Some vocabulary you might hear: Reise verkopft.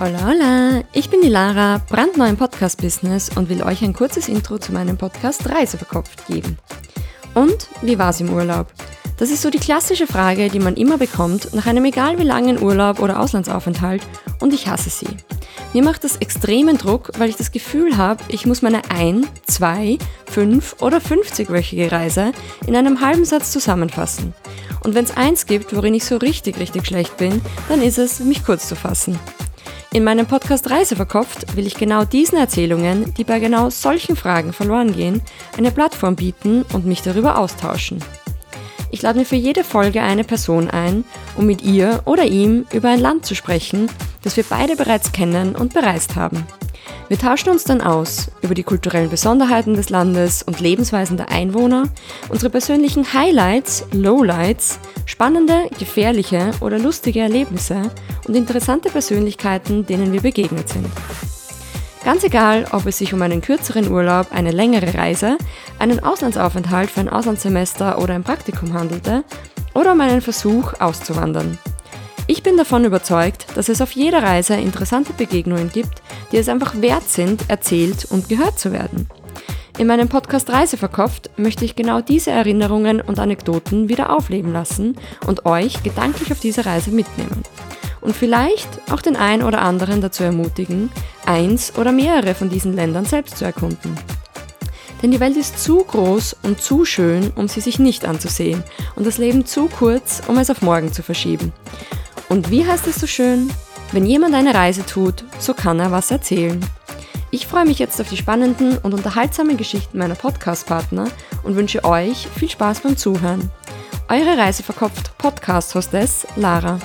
Hola, hola, ich bin die Lara, brandneu im Podcast-Business und will euch ein kurzes Intro zu meinem Podcast Reise verkopft geben. Und, wie war's im Urlaub? Das ist so die klassische Frage, die man immer bekommt, nach einem egal wie langen Urlaub oder Auslandsaufenthalt, und ich hasse sie. Mir macht das extremen Druck, weil ich das Gefühl habe, ich muss meine 1, 2, 5 oder 50-wöchige Reise in einem halben Satz zusammenfassen. Und wenn es eins gibt, worin ich so richtig schlecht bin, dann ist es, mich kurz zu fassen. In meinem Podcast Reise verkopft will ich genau diesen Erzählungen, die bei genau solchen Fragen verloren gehen, eine Plattform bieten und mich darüber austauschen. Ich lade mir für jede Folge eine Person ein, um mit ihr oder ihm über ein Land zu sprechen, das wir beide bereits kennen und bereist haben. Wir tauschen uns dann aus über die kulturellen Besonderheiten des Landes und Lebensweisen der Einwohner, unsere persönlichen Highlights, Lowlights, spannende, gefährliche oder lustige Erlebnisse und interessante Persönlichkeiten, denen wir begegnet sind. Ganz egal, ob es sich um einen kürzeren Urlaub, eine längere Reise, einen Auslandsaufenthalt für ein Auslandssemester oder ein Praktikum handelte oder um einen Versuch auszuwandern. Ich bin davon überzeugt, dass es auf jeder Reise interessante Begegnungen gibt, die es einfach wert sind, erzählt und gehört zu werden. In meinem Podcast Reise verkopft möchte ich genau diese Erinnerungen und Anekdoten wieder aufleben lassen und euch gedanklich auf diese Reise mitnehmen. Und vielleicht auch den einen oder anderen dazu ermutigen, eins oder mehrere von diesen Ländern selbst zu erkunden. Denn die Welt ist zu groß und zu schön, um sie sich nicht anzusehen, und das Leben zu kurz, um es auf morgen zu verschieben. Und wie heißt es so schön? Wenn jemand eine Reise tut, so kann er was erzählen. Ich freue mich jetzt auf die spannenden und unterhaltsamen Geschichten meiner Podcast-Partner und wünsche euch viel Spaß beim Zuhören. Eure Reise verkopft Podcast-Hostess Lara.